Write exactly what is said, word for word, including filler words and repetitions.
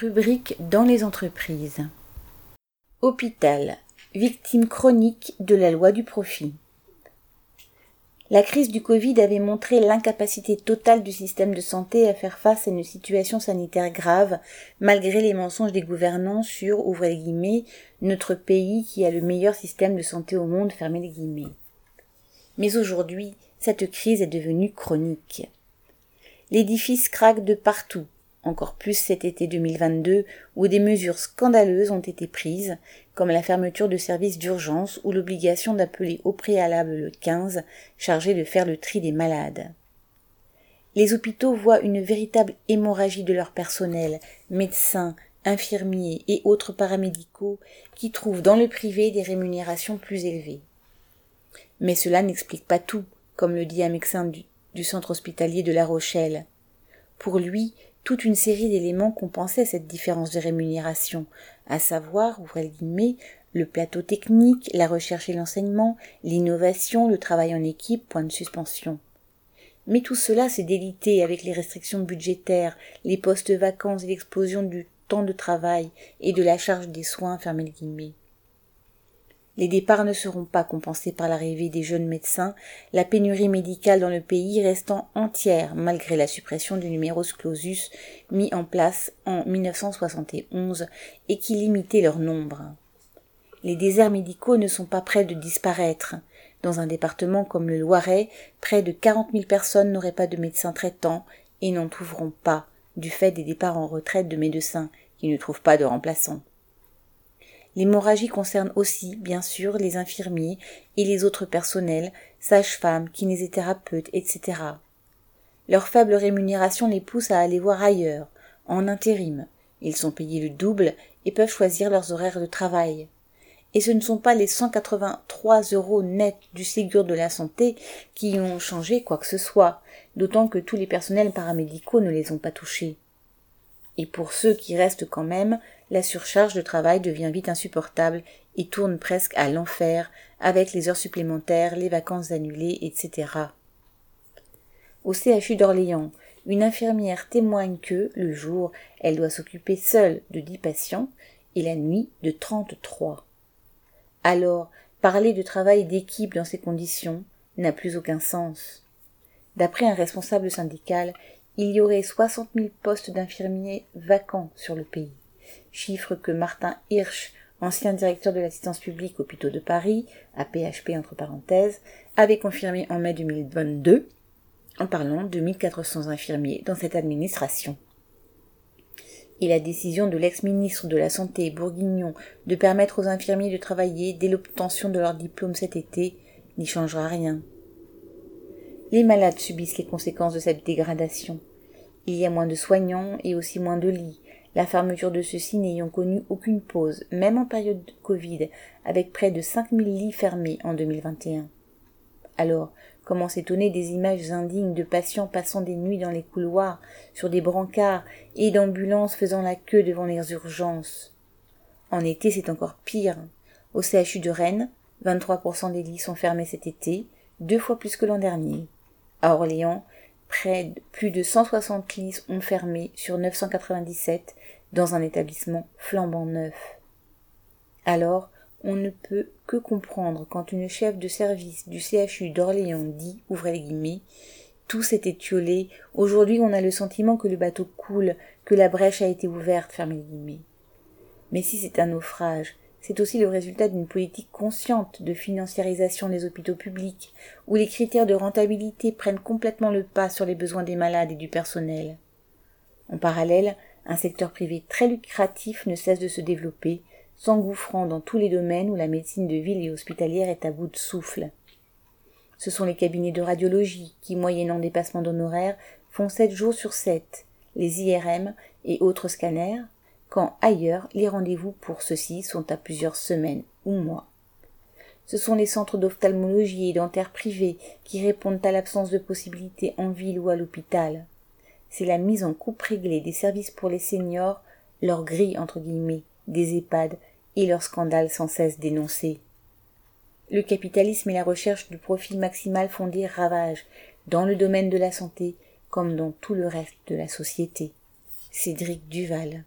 Rubrique dans les entreprises. Hôpital, victime chronique de la loi du profit. La crise du Covid avait montré l'incapacité totale du système de santé à faire face à une situation sanitaire grave, malgré les mensonges des gouvernants sur, ouvrez les guillemets, notre pays qui a le meilleur système de santé au monde, fermez les guillemets. Mais aujourd'hui, cette crise est devenue chronique. L'édifice craque de partout. Encore plus cet été deux mille vingt-deux, où des mesures scandaleuses ont été prises, comme la fermeture de services d'urgence ou l'obligation d'appeler au préalable le quinze, chargé de faire le tri des malades. Les hôpitaux voient une véritable hémorragie de leur personnel, médecins, infirmiers et autres paramédicaux, qui trouvent dans le privé des rémunérations plus élevées. Mais cela n'explique pas tout, comme le dit un médecin du, du centre hospitalier de La Rochelle. Pour lui, toute une série d'éléments compensaient cette différence de rémunération, à savoir, ouvrez les guillemets, le plateau technique, la recherche et l'enseignement, l'innovation, le travail en équipe, point de suspension. Mais tout cela s'est délité avec les restrictions budgétaires, les postes vacances et l'explosion du temps de travail et de la charge des soins, fermez les guillemets. Les départs ne seront pas compensés par l'arrivée des jeunes médecins, la pénurie médicale dans le pays restant entière malgré la suppression du numerus clausus mis en place en dix-neuf cent soixante et onze et qui limitait leur nombre. Les déserts médicaux ne sont pas près de disparaître. Dans un département comme le Loiret, près de quarante mille personnes n'auraient pas de médecin traitant et n'en trouveront pas, du fait des départs en retraite de médecins qui ne trouvent pas de remplaçants. L'hémorragie concerne aussi, bien sûr, les infirmiers et les autres personnels, sages-femmes, kinésithérapeutes, et cetera. Leur faible rémunération les pousse à aller voir ailleurs, en intérim. Ils sont payés le double et peuvent choisir leurs horaires de travail. Et ce ne sont pas les cent quatre-vingt-trois euros nets du Ségur de la santé qui ont changé quoi que ce soit, d'autant que tous les personnels paramédicaux ne les ont pas touchés. Et pour ceux qui restent quand même, la surcharge de travail devient vite insupportable et tourne presque à l'enfer, avec les heures supplémentaires, les vacances annulées, et cetera. Au C H U d'Orléans, une infirmière témoigne que, le jour, elle doit s'occuper seule de dix patients et la nuit de trente-trois. Alors, parler de travail d'équipe dans ces conditions n'a plus aucun sens. D'après un responsable syndical, il y aurait soixante mille postes d'infirmiers vacants sur le pays, chiffre que Martin Hirsch, ancien directeur de l'assistance publique hôpitaux de Paris, A P H P entre parenthèses, avait confirmé en mai deux mille vingt-deux en parlant de mille quatre cents infirmiers dans cette administration. Et la décision de l'ex-ministre de la Santé, Bourguignon, de permettre aux infirmiers de travailler dès l'obtention de leur diplôme cet été n'y changera rien. Les malades subissent les conséquences de cette dégradation. Il y a moins de soignants et aussi moins de lits, la fermeture de ceux-ci n'ayant connu aucune pause, même en période de Covid, avec près de cinq mille lits fermés en deux mille vingt et un. Alors, comment s'étonner des images indignes de patients passant des nuits dans les couloirs, sur des brancards et d'ambulances faisant la queue devant les urgences? En été, c'est encore pire. Au C H U de Rennes, vingt-trois pour cent des lits sont fermés cet été, deux fois plus que l'an dernier. À Orléans, près de plus de cent soixante lits ont fermé sur neuf cent quatre-vingt-dix-sept dans un établissement flambant neuf. Alors, on ne peut que comprendre quand une chef de service du C H U d'Orléans dit, ouvrez les guillemets, « Tout s'est étiolé, aujourd'hui on a le sentiment que le bateau coule, que la brèche a été ouverte, fermez les guillemets. » Mais si c'est un naufrage, c'est aussi le résultat d'une politique consciente de financiarisation des hôpitaux publics, où les critères de rentabilité prennent complètement le pas sur les besoins des malades et du personnel. En parallèle, un secteur privé très lucratif ne cesse de se développer, s'engouffrant dans tous les domaines où la médecine de ville et hospitalière est à bout de souffle. Ce sont les cabinets de radiologie qui, moyennant dépassement d'honoraires, font sept jours sur sept, les I R M et autres scanners, quand ailleurs, les rendez-vous pour ceux-ci sont à plusieurs semaines ou mois. Ce sont les centres d'ophtalmologie et dentaires privés qui répondent à l'absence de possibilités en ville ou à l'hôpital. C'est la mise en coupe réglée des services pour les seniors, leur grille entre guillemets, des EHPAD et leurs scandales sans cesse dénoncés. Le capitalisme et la recherche du profit maximal font des ravages dans le domaine de la santé comme dans tout le reste de la société. Cédric Duval.